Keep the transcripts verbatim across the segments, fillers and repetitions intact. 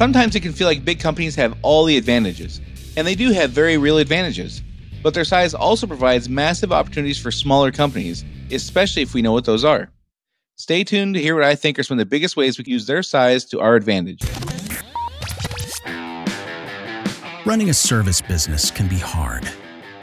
Sometimes it can feel like big companies have all the advantages, and they do have very real advantages, but their size also provides massive opportunities for smaller companies, especially if we know what those are. Stay tuned to hear what I think are some of the biggest ways we can use their size to our advantage. Running a service business can be hard.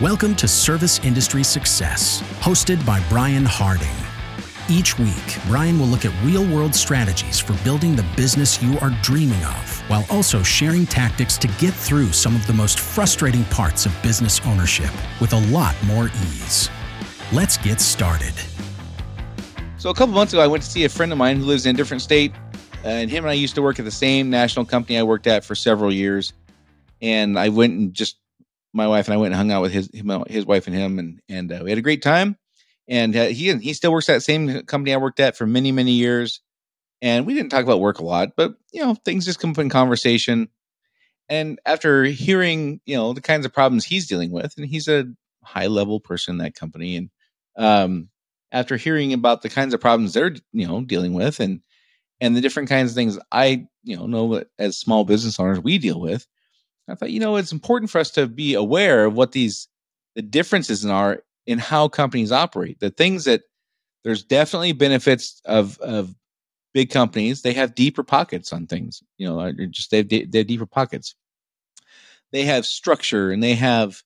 Welcome to Service Industry Success, hosted by Brian Harding. Each week, Brian will look at real-world strategies for building the business you are dreaming of, while also sharing tactics to get through some of the most frustrating parts of business ownership with a lot more ease. Let's get started. So a couple months ago, I went to see a friend of mine who lives in a different state, and him and I used to work at the same national company I worked at for several years. And I went and just, my wife and I went and hung out with his his wife and him, and and uh, we had a great time. And uh, he he still works at that same company I worked at for many, many years. And we didn't talk about work a lot, but, you know, things just come up in conversation. And after hearing, you know, the kinds of problems he's dealing with, and he's a high-level person in that company, and Um, after hearing about the kinds of problems they're, you know, dealing with, and, and the different kinds of things I, you know, know as small business owners, we deal with, I thought, you know, it's important for us to be aware of what these, the differences in our, in how companies operate, the things that there's definitely benefits of, of big companies. They have deeper pockets on things, you know, just they have, they have deeper pockets. They have structure, and they have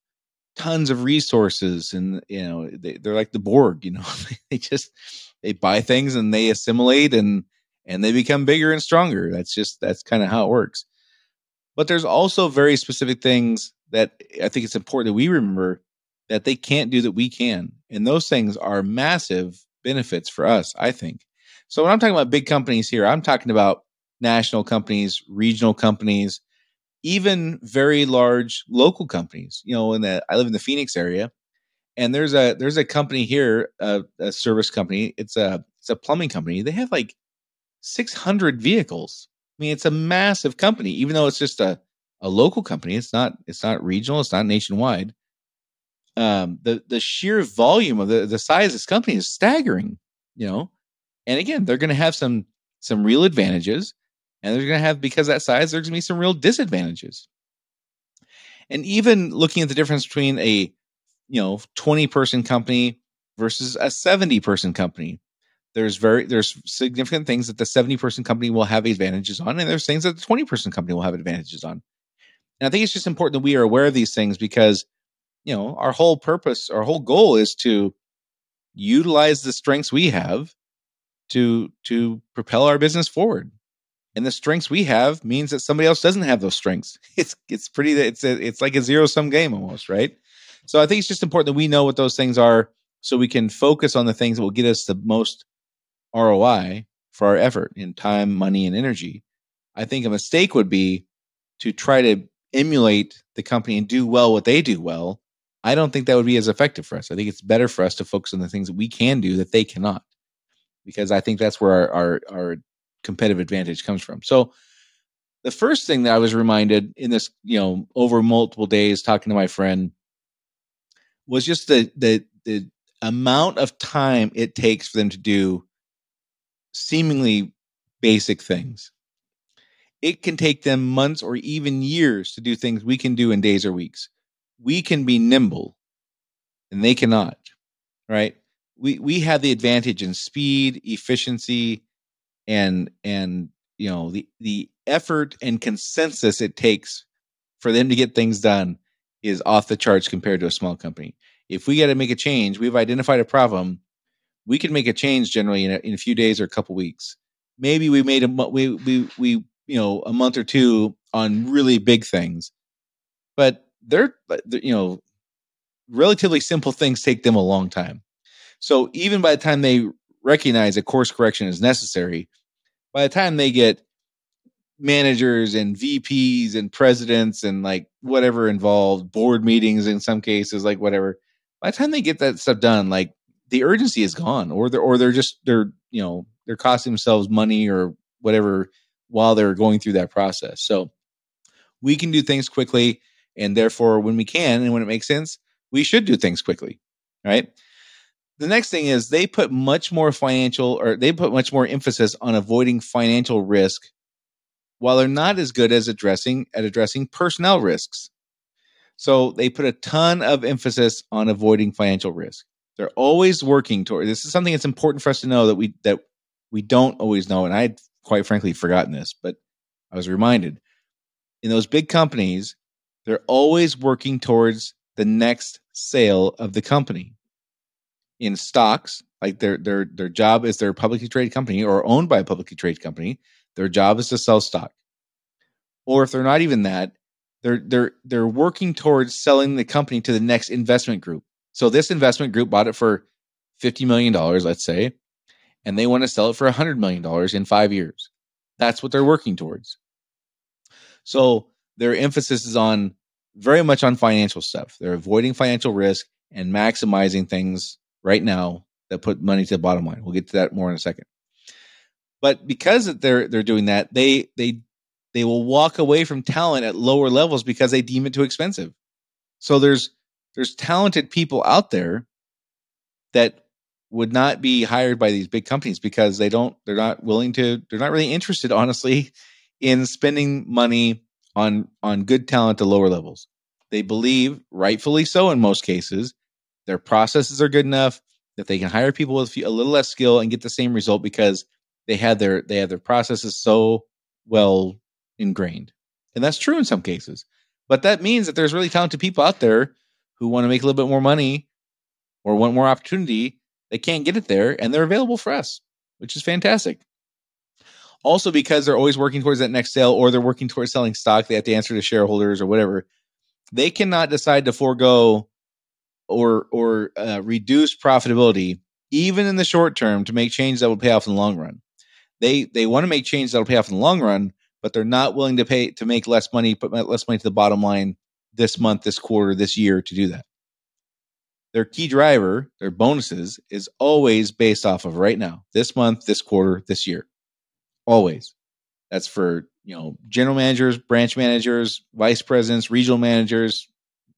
tons of resources, and, you know, they, they're like the Borg, you know, they just, they buy things and they assimilate, and, and they become bigger and stronger. That's just, that's kind of how it works. But there's also very specific things that I think it's important that we remember that they can't do that we can. And those things are massive benefits for us, I think. So when I'm talking about big companies here, I'm talking about national companies, regional companies, even very large local companies. You know, in the, I live in the Phoenix area, and there's a there's a company here, a, a service company. It's a it's a plumbing company. They have like six hundred vehicles. I mean, it's a massive company. Even though it's just a, a local company, it's not it's not regional. It's not nationwide. Um, the the sheer volume of the the size of this company is staggering. You know, and again, they're going to have some some real advantages. And they're going to have, because that size, there's going to be some real disadvantages. And even looking at the difference between a, you know, twenty person company versus a seventy person company, there's very, there's significant things that the seventy person company will have advantages on. And there's things that the twenty person company will have advantages on. And I think it's just important that we are aware of these things, because, you know, our whole purpose, our whole goal is to utilize the strengths we have to, to propel our business forward. And the strengths we have means that somebody else doesn't have those strengths. It's it's pretty, it's a, it's like a zero-sum game almost, right? So I think it's just important that we know what those things are, so we can focus on the things that will get us the most R O I for our effort in time, money, and energy. I think a mistake would be to try to emulate the company and do well what they do well. I don't think that would be as effective for us. I think it's better for us to focus on the things that we can do that they cannot, because I think that's where our our, our competitive advantage comes from. So the first thing that I was reminded in this, you know, over multiple days talking to my friend, was just the the the amount of time it takes for them to do seemingly basic things. It can take them months or even years to do things we can do in days or weeks. We can be nimble and they cannot, right? We we have the advantage in speed, efficiency, and, and, you know, the, the effort and consensus it takes for them to get things done is off the charts compared to a small company. If we got to make a change, we've identified a problem, we can make a change generally in a, in a few days or a couple weeks. Maybe we made a, we, we, we, you know, a month or two on really big things, but they're, you know, relatively simple things take them a long time. So even by the time they recognize a course correction is necessary, by the time they get managers and V Ps and presidents and like whatever involved, board meetings in some cases, like whatever. By the time they get that stuff done, like the urgency is gone, or they're or they're just they're you know they're costing themselves money or whatever while they're going through that process. So we can do things quickly, and therefore, when we can and when it makes sense, we should do things quickly, right? The next thing is they put much more financial, or they put much more emphasis on avoiding financial risk, while they're not as good as addressing at addressing personnel risks. So they put a ton of emphasis on avoiding financial risk. They're always working toward. This is something that's important for us to know that we that we don't always know, and I had quite frankly forgotten this, but I was reminded. In those big companies, they're always working towards the next sale of the company. In stocks, like their their their job is they're a publicly traded company or owned by a publicly traded company. Their job is to sell stock. Or if they're not even that, they're they're they're working towards selling the company to the next investment group. So this investment group bought it for fifty million dollars, let's say, and they want to sell it for one hundred million dollars in five years. That's what they're working towards. So their emphasis is on very much on financial stuff. They're avoiding financial risk and maximizing things right now that put money to the bottom line. We'll get to that more in a second. But because they're they're doing that, they they they will walk away from talent at lower levels because they deem it too expensive. So there's there's talented people out there that would not be hired by these big companies because they don't they're not willing to they're not really interested, honestly, in spending money on on good talent to lower levels. They believe, rightfully so in most cases, their processes are good enough that they can hire people with a little less skill and get the same result because they had their they have their processes so well ingrained. And that's true in some cases. But that means that there's really talented people out there who want to make a little bit more money or want more opportunity. They can't get it there, and they're available for us, which is fantastic. Also, because they're always working towards that next sale, or they're working towards selling stock, they have to answer to shareholders or whatever. They cannot decide to forego or or uh, reduce profitability, even in the short term, to make change that will pay off in the long run. They they want to make change that will pay off in the long run, but they're not willing to pay to make less money, put less money to the bottom line this month, this quarter, this year to do that. Their key driver, their bonuses, is always based off of right now, this month, this quarter, this year. Always. That's for, you know, general managers, branch managers, vice presidents, regional managers,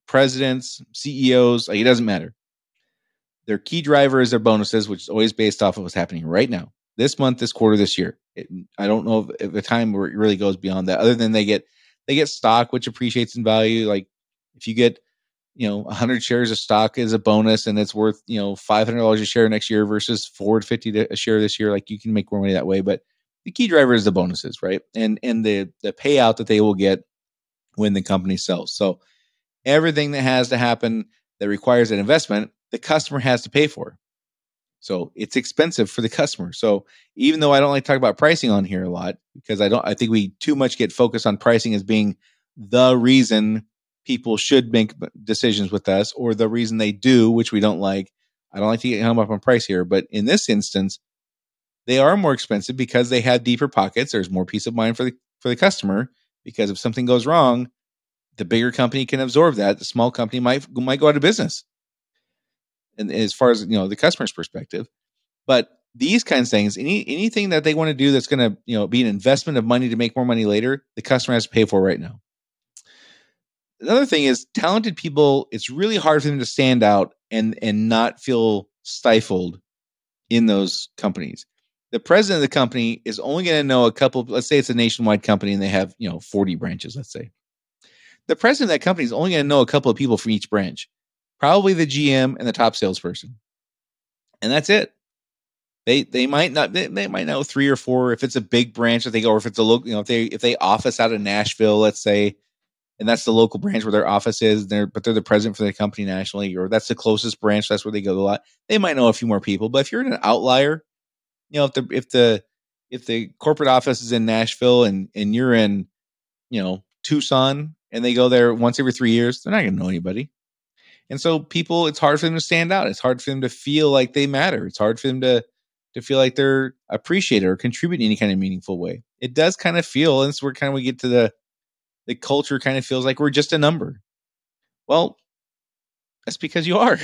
presidents, C E Os, like it doesn't matter. Their key driver is their bonuses, which is always based off of what's happening right now, this month, this quarter, this year. It, I don't know if, if the time where it really goes beyond that, other than they get they get stock, which appreciates in value. Like if you get, you know, one hundred shares of stock as a bonus and it's worth, you know, five hundred dollars a share next year versus four hundred fifty dollars a share this year, like you can make more money that way. But the key driver is the bonuses, right? And and the the payout that they will get when the company sells. So everything that has to happen that requires an investment, the customer has to pay for. So it's expensive for the customer. So even though I don't like to talk about pricing on here a lot, because I don't, I think we too much get focused on pricing as being the reason people should make decisions with us, or the reason they do, which we don't like. I don't like to get hung up on price here, but in this instance, they are more expensive because they have deeper pockets. There's more peace of mind for the for the customer, because if something goes wrong, the bigger company can absorb that. The small company might might go out of business. And as far as, you know, the customer's perspective, but these kinds of things, any anything that they want to do that's going to, you know, be an investment of money to make more money later, the customer has to pay for right now. Another thing is talented people. It's really hard for them to stand out and and not feel stifled in those companies. The president of the company is only going to know a couple, let's say it's a nationwide company and they have, you know, forty branches, let's say. The president of that company is only going to know a couple of people from each branch, probably the G M and the top salesperson. And that's it. They they might not they, they might know three or four if it's a big branch that they go, or if it's a local, you know, if they if they office out of Nashville, let's say, and that's the local branch where their office is, they're, but they're the president for the company nationally, or that's the closest branch, that's where they go a lot. They might know a few more people, but if you're an outlier, you know, if the if the if the corporate office is in Nashville and and you're in, you know, Tucson, and they go there once every three years, they're not going to know anybody. And so people, it's hard for them to stand out. It's hard for them to feel like they matter. It's hard for them to to feel like they're appreciated or contribute in any kind of meaningful way. it does kind of feel, and so we're kind of, we get to the, the culture kind of feels like we're just a number. Well, that's because you are.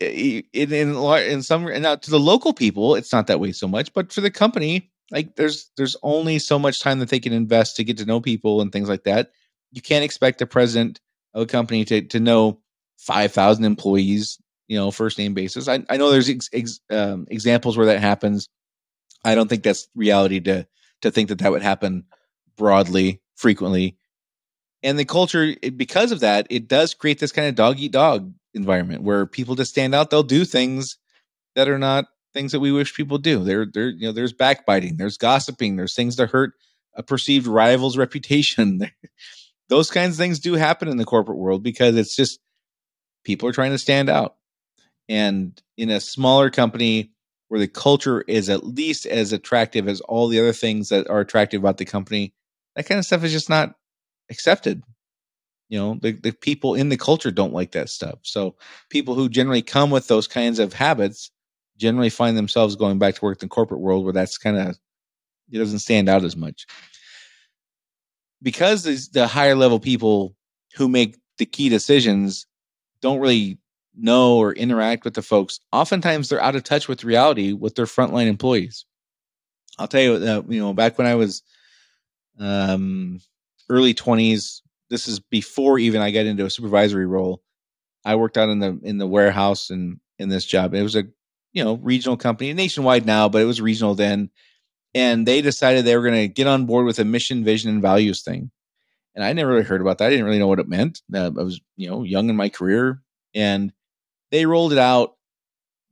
in, in in some, and now to the local people, it's not that way so much, but for the company, like there's, there's only so much time that they can invest to get to know people and things like that. You can't expect the president of a company to, to know five thousand employees, you know, first name basis. I, I know there's ex, ex, um, examples where that happens. I don't think that's reality to, to think that that would happen broadly, frequently. And the culture, it, because of that, it does create this kind of dog eat dog environment where people just stand out. They'll do things that are not things that we wish people do. There, there, you know, there's backbiting, there's gossiping, there's things that hurt a perceived rival's reputation. Those kinds of things do happen in the corporate world because it's just people are trying to stand out. And in a smaller company where the culture is at least as attractive as all the other things that are attractive about the company, that kind of stuff is just not accepted. You know, the, the people in the culture don't like that stuff. So people who generally come with those kinds of habits generally find themselves going back to work in the corporate world where that's kind of, it doesn't stand out as much. Because these, the higher level people who make the key decisions don't really know or interact with the folks, oftentimes they're out of touch with reality with their frontline employees. I'll tell you, uh, you know, back when I was um, early twenties, this is before even I got into a supervisory role. I worked out in the in the warehouse and in this job. It was a you know regional company, nationwide now, but it was regional then. And they decided they were going to get on board with a mission, vision, and values thing. And I never really heard about that. I didn't really know what it meant. Uh, I was you know young in my career, and they rolled it out,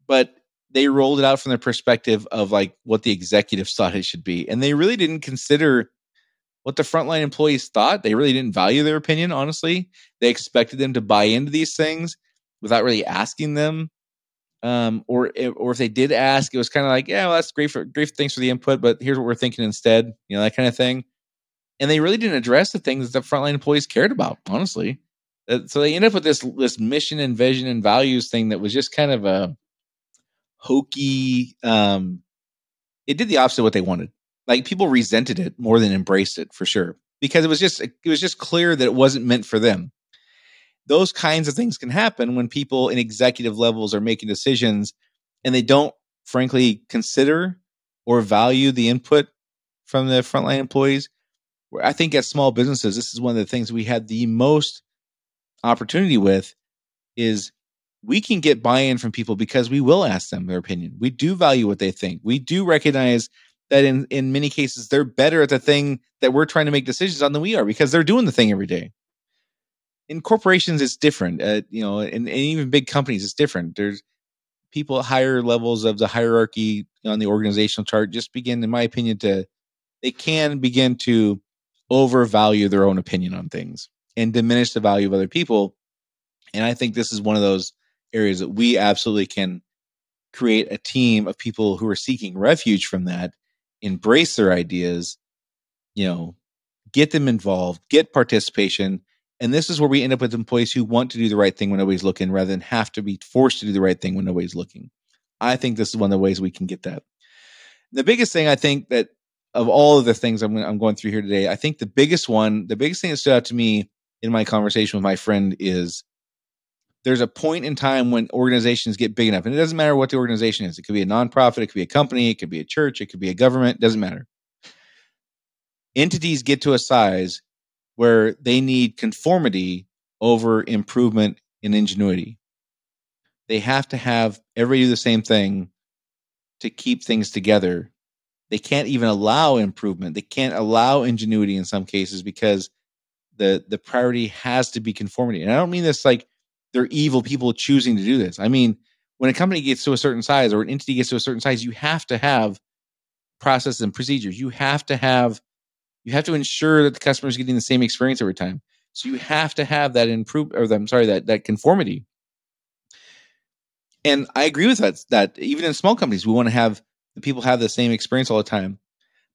but they rolled it out from the perspective of like what the executives thought it should be, and they really didn't consider what the frontline employees thought. They really didn't value their opinion, honestly. They expected them to buy into these things without really asking them. Um, or, or if they did ask, it was kind of like, yeah, well, that's great for great things for the input, but here's what we're thinking instead, you know, that kind of thing. And they really didn't address the things that the frontline employees cared about, honestly. So they end up with this, this mission and vision and values thing that was just kind of a hokey. Um, it did the opposite of what they wanted. Like people resented it more than embraced it for sure, because it was just, it was just clear that it wasn't meant for them. Those kinds of things can happen when people in executive levels are making decisions and they don't frankly consider or value the input from the frontline employees. Where I think at small businesses, this is one of the things we had the most opportunity with is we can get buy-in from people because we will ask them their opinion. We do value what they think. We do recognize that in, in many cases, they're better at the thing that we're trying to make decisions on than we are because they're doing the thing every day. In corporations, it's different. Uh, you know, and, and even big companies, it's different. There's people at higher levels of the hierarchy on the organizational chart just begin, in my opinion, to, they can begin to overvalue their own opinion on things and diminish the value of other people. And I think this is one of those areas that we absolutely can create a team of people who are seeking refuge from that, embrace their ideas, you know, get them involved, get participation. And this is where we end up with employees who want to do the right thing when nobody's looking rather than have to be forced to do the right thing when nobody's looking. I think this is one of the ways we can get that. The biggest thing I think that of all of the things I'm, I'm going through here today, I think the biggest one, the biggest thing that stood out to me in my conversation with my friend is there's a point in time when organizations get big enough, and it doesn't matter what the organization is. It could be a nonprofit, it could be a company, it could be a church, it could be a government, it doesn't matter. Entities get to a size where they need conformity over improvement and ingenuity. They have to have everybody do the same thing to keep things together. They can't even allow improvement. They can't allow ingenuity in some cases because the the priority has to be conformity. And I don't mean this like they're evil people choosing to do this. I mean, when a company gets to a certain size or an entity gets to a certain size, you have to have processes and procedures. You have to have You have to ensure that the customer is getting the same experience every time. So you have to have that improve, or I'm sorry, that that conformity. And I agree with that. That even in small companies, we want to have the people have the same experience all the time.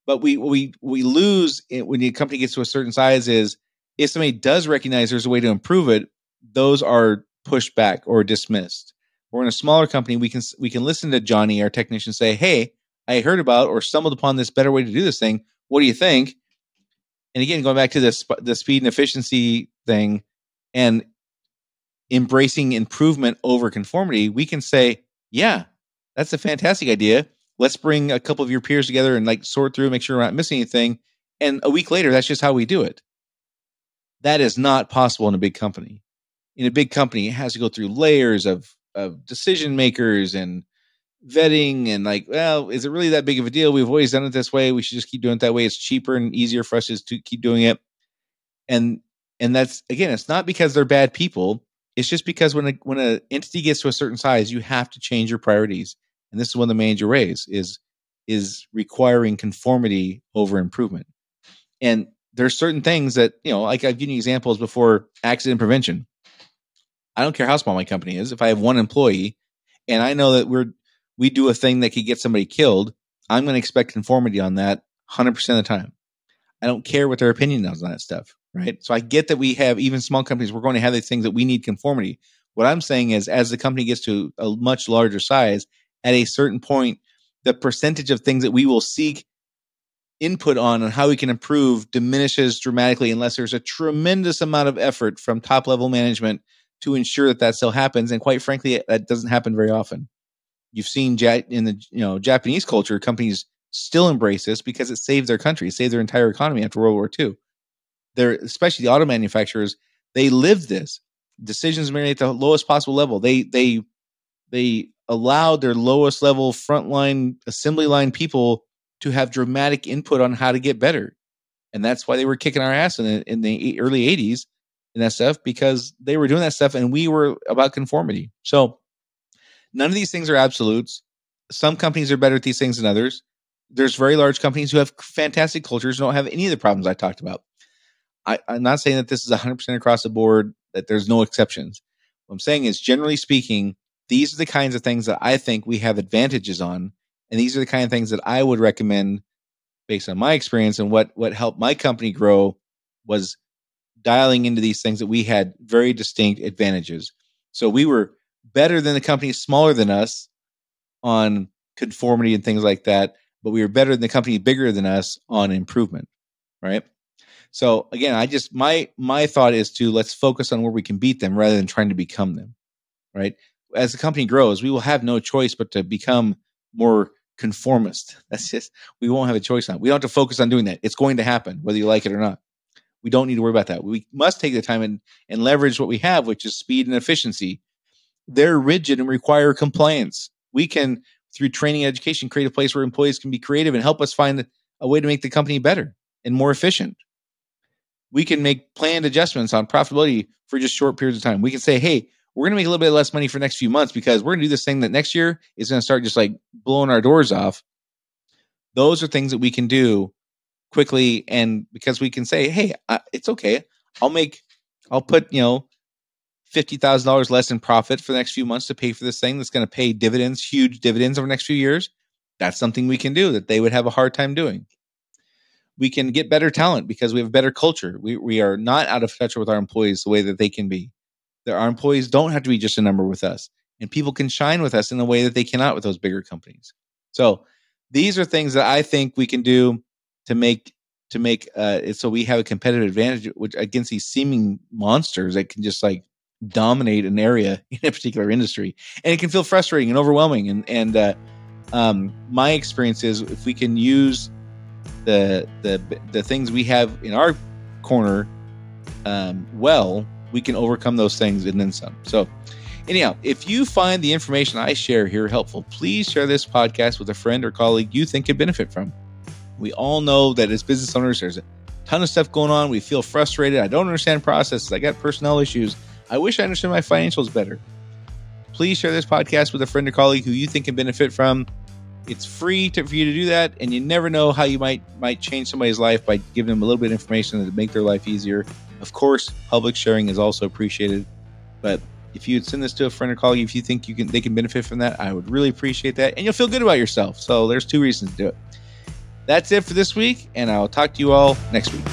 But we we we lose it when the company gets to a certain size. Is if somebody does recognize there's a way to improve it, those are pushed back or dismissed. Or in a smaller company, we can we can listen to Johnny, our technician, say, "Hey, I heard about or stumbled upon this better way to do this thing. What do you think? And again, going back to this, the speed and efficiency thing and embracing improvement over conformity, we can say, yeah, that's a fantastic idea. Let's bring a couple of your peers together and like sort through, make sure we're not missing anything. And a week later, that's just how we do it. That is not possible in a big company. In a big company, it has to go through layers of, of decision makers and vetting and like, well, is it really that big of a deal? We've always done it this way. We should just keep doing it that way. It's cheaper and easier for us just to keep doing it. And and that's, again, it's not because they're bad people. It's just because when a, when an entity gets to a certain size, you have to change your priorities. And this is one of the major ways is, is requiring conformity over improvement. And there are certain things that, you know, like I've given you examples before, accident prevention. I don't care how small my company is. If I have one employee and I know that we're we do a thing that could get somebody killed, I'm going to expect conformity on that one hundred percent of the time. I don't care what their opinion is on that stuff, right? So I get that we have, even small companies, we're going to have the things that we need conformity. What I'm saying is as the company gets to a much larger size, at a certain point, the percentage of things that we will seek input on and how we can improve diminishes dramatically unless there's a tremendous amount of effort from top-level management to ensure that that still happens. And quite frankly, that doesn't happen very often. You've seen in the you know Japanese culture, companies still embrace this because it saved their country, it saved their entire economy after World War Two. They're, especially the auto manufacturers, they lived this. Decisions made at the lowest possible level. They they they allowed their lowest level frontline assembly line people to have dramatic input on how to get better. And that's why they were kicking our ass in the, in the early eighties and that stuff, because they were doing that stuff and we were about conformity. So none of these things are absolutes. Some companies are better at these things than others. There's very large companies who have fantastic cultures and don't have any of the problems I talked about. I, I'm not saying that this is one hundred percent across the board, that there's no exceptions. What I'm saying is, generally speaking, these are the kinds of things that I think we have advantages on. And these are the kind of things that I would recommend based on my experience, and what, what helped my company grow was dialing into these things that we had very distinct advantages. So we were better than the company smaller than us on conformity and things like that, but we were better than the company bigger than us on improvement, right? So again, I just, my, my thought is to let's focus on where we can beat them rather than trying to become them, right? As the company grows, we will have no choice but to become more conformist. That's just, we won't have a choice on it. We don't have to focus on doing that. It's going to happen, whether you like it or not. We don't need to worry about that. We must take the time and, and leverage what we have, which is speed and efficiency. They're rigid and require compliance. We can, through training and education, create a place where employees can be creative and help us find a way to make the company better and more efficient. We can make planned adjustments on profitability for just short periods of time. We can say, hey, we're going to make a little bit less money for the next few months because we're going to do this thing that next year is going to start just like blowing our doors off. Those are things that we can do quickly. And because we can say, hey, I, it's okay. I'll make, I'll put, you know, fifty thousand dollars less in profit for the next few months to pay for this thing that's going to pay dividends, huge dividends over the next few years. That's something we can do that they would have a hard time doing. We can get better talent because we have a better culture. We we are not out of touch with our employees the way that they can be. There, our employees don't have to be just a number with us, and people can shine with us in a way that they cannot with those bigger companies. So these are things that I think we can do to make to make uh, it so we have a competitive advantage which against these seeming monsters that can just like dominate an area in a particular industry. And it can feel frustrating and overwhelming. And, and uh, um, my experience is if we can use the the the things we have in our corner um, well, we can overcome those things and then some. So anyhow, if you find the information I share here helpful, please share this podcast with a friend or colleague you think could benefit from. We all know that as business owners, there's a ton of stuff going on. We feel frustrated. I don't understand processes. I got personnel issues. I wish I understood my financials better. Please share this podcast with a friend or colleague who you think can benefit from. It's free to, for you to do that, and you never know how you might might change somebody's life by giving them a little bit of information to make their life easier. Of course, public sharing is also appreciated, but if you'd send this to a friend or colleague, if you think you can, they can benefit from that, I would really appreciate that, and you'll feel good about yourself. So there's two reasons to do it. That's it for this week, and I'll talk to you all next week.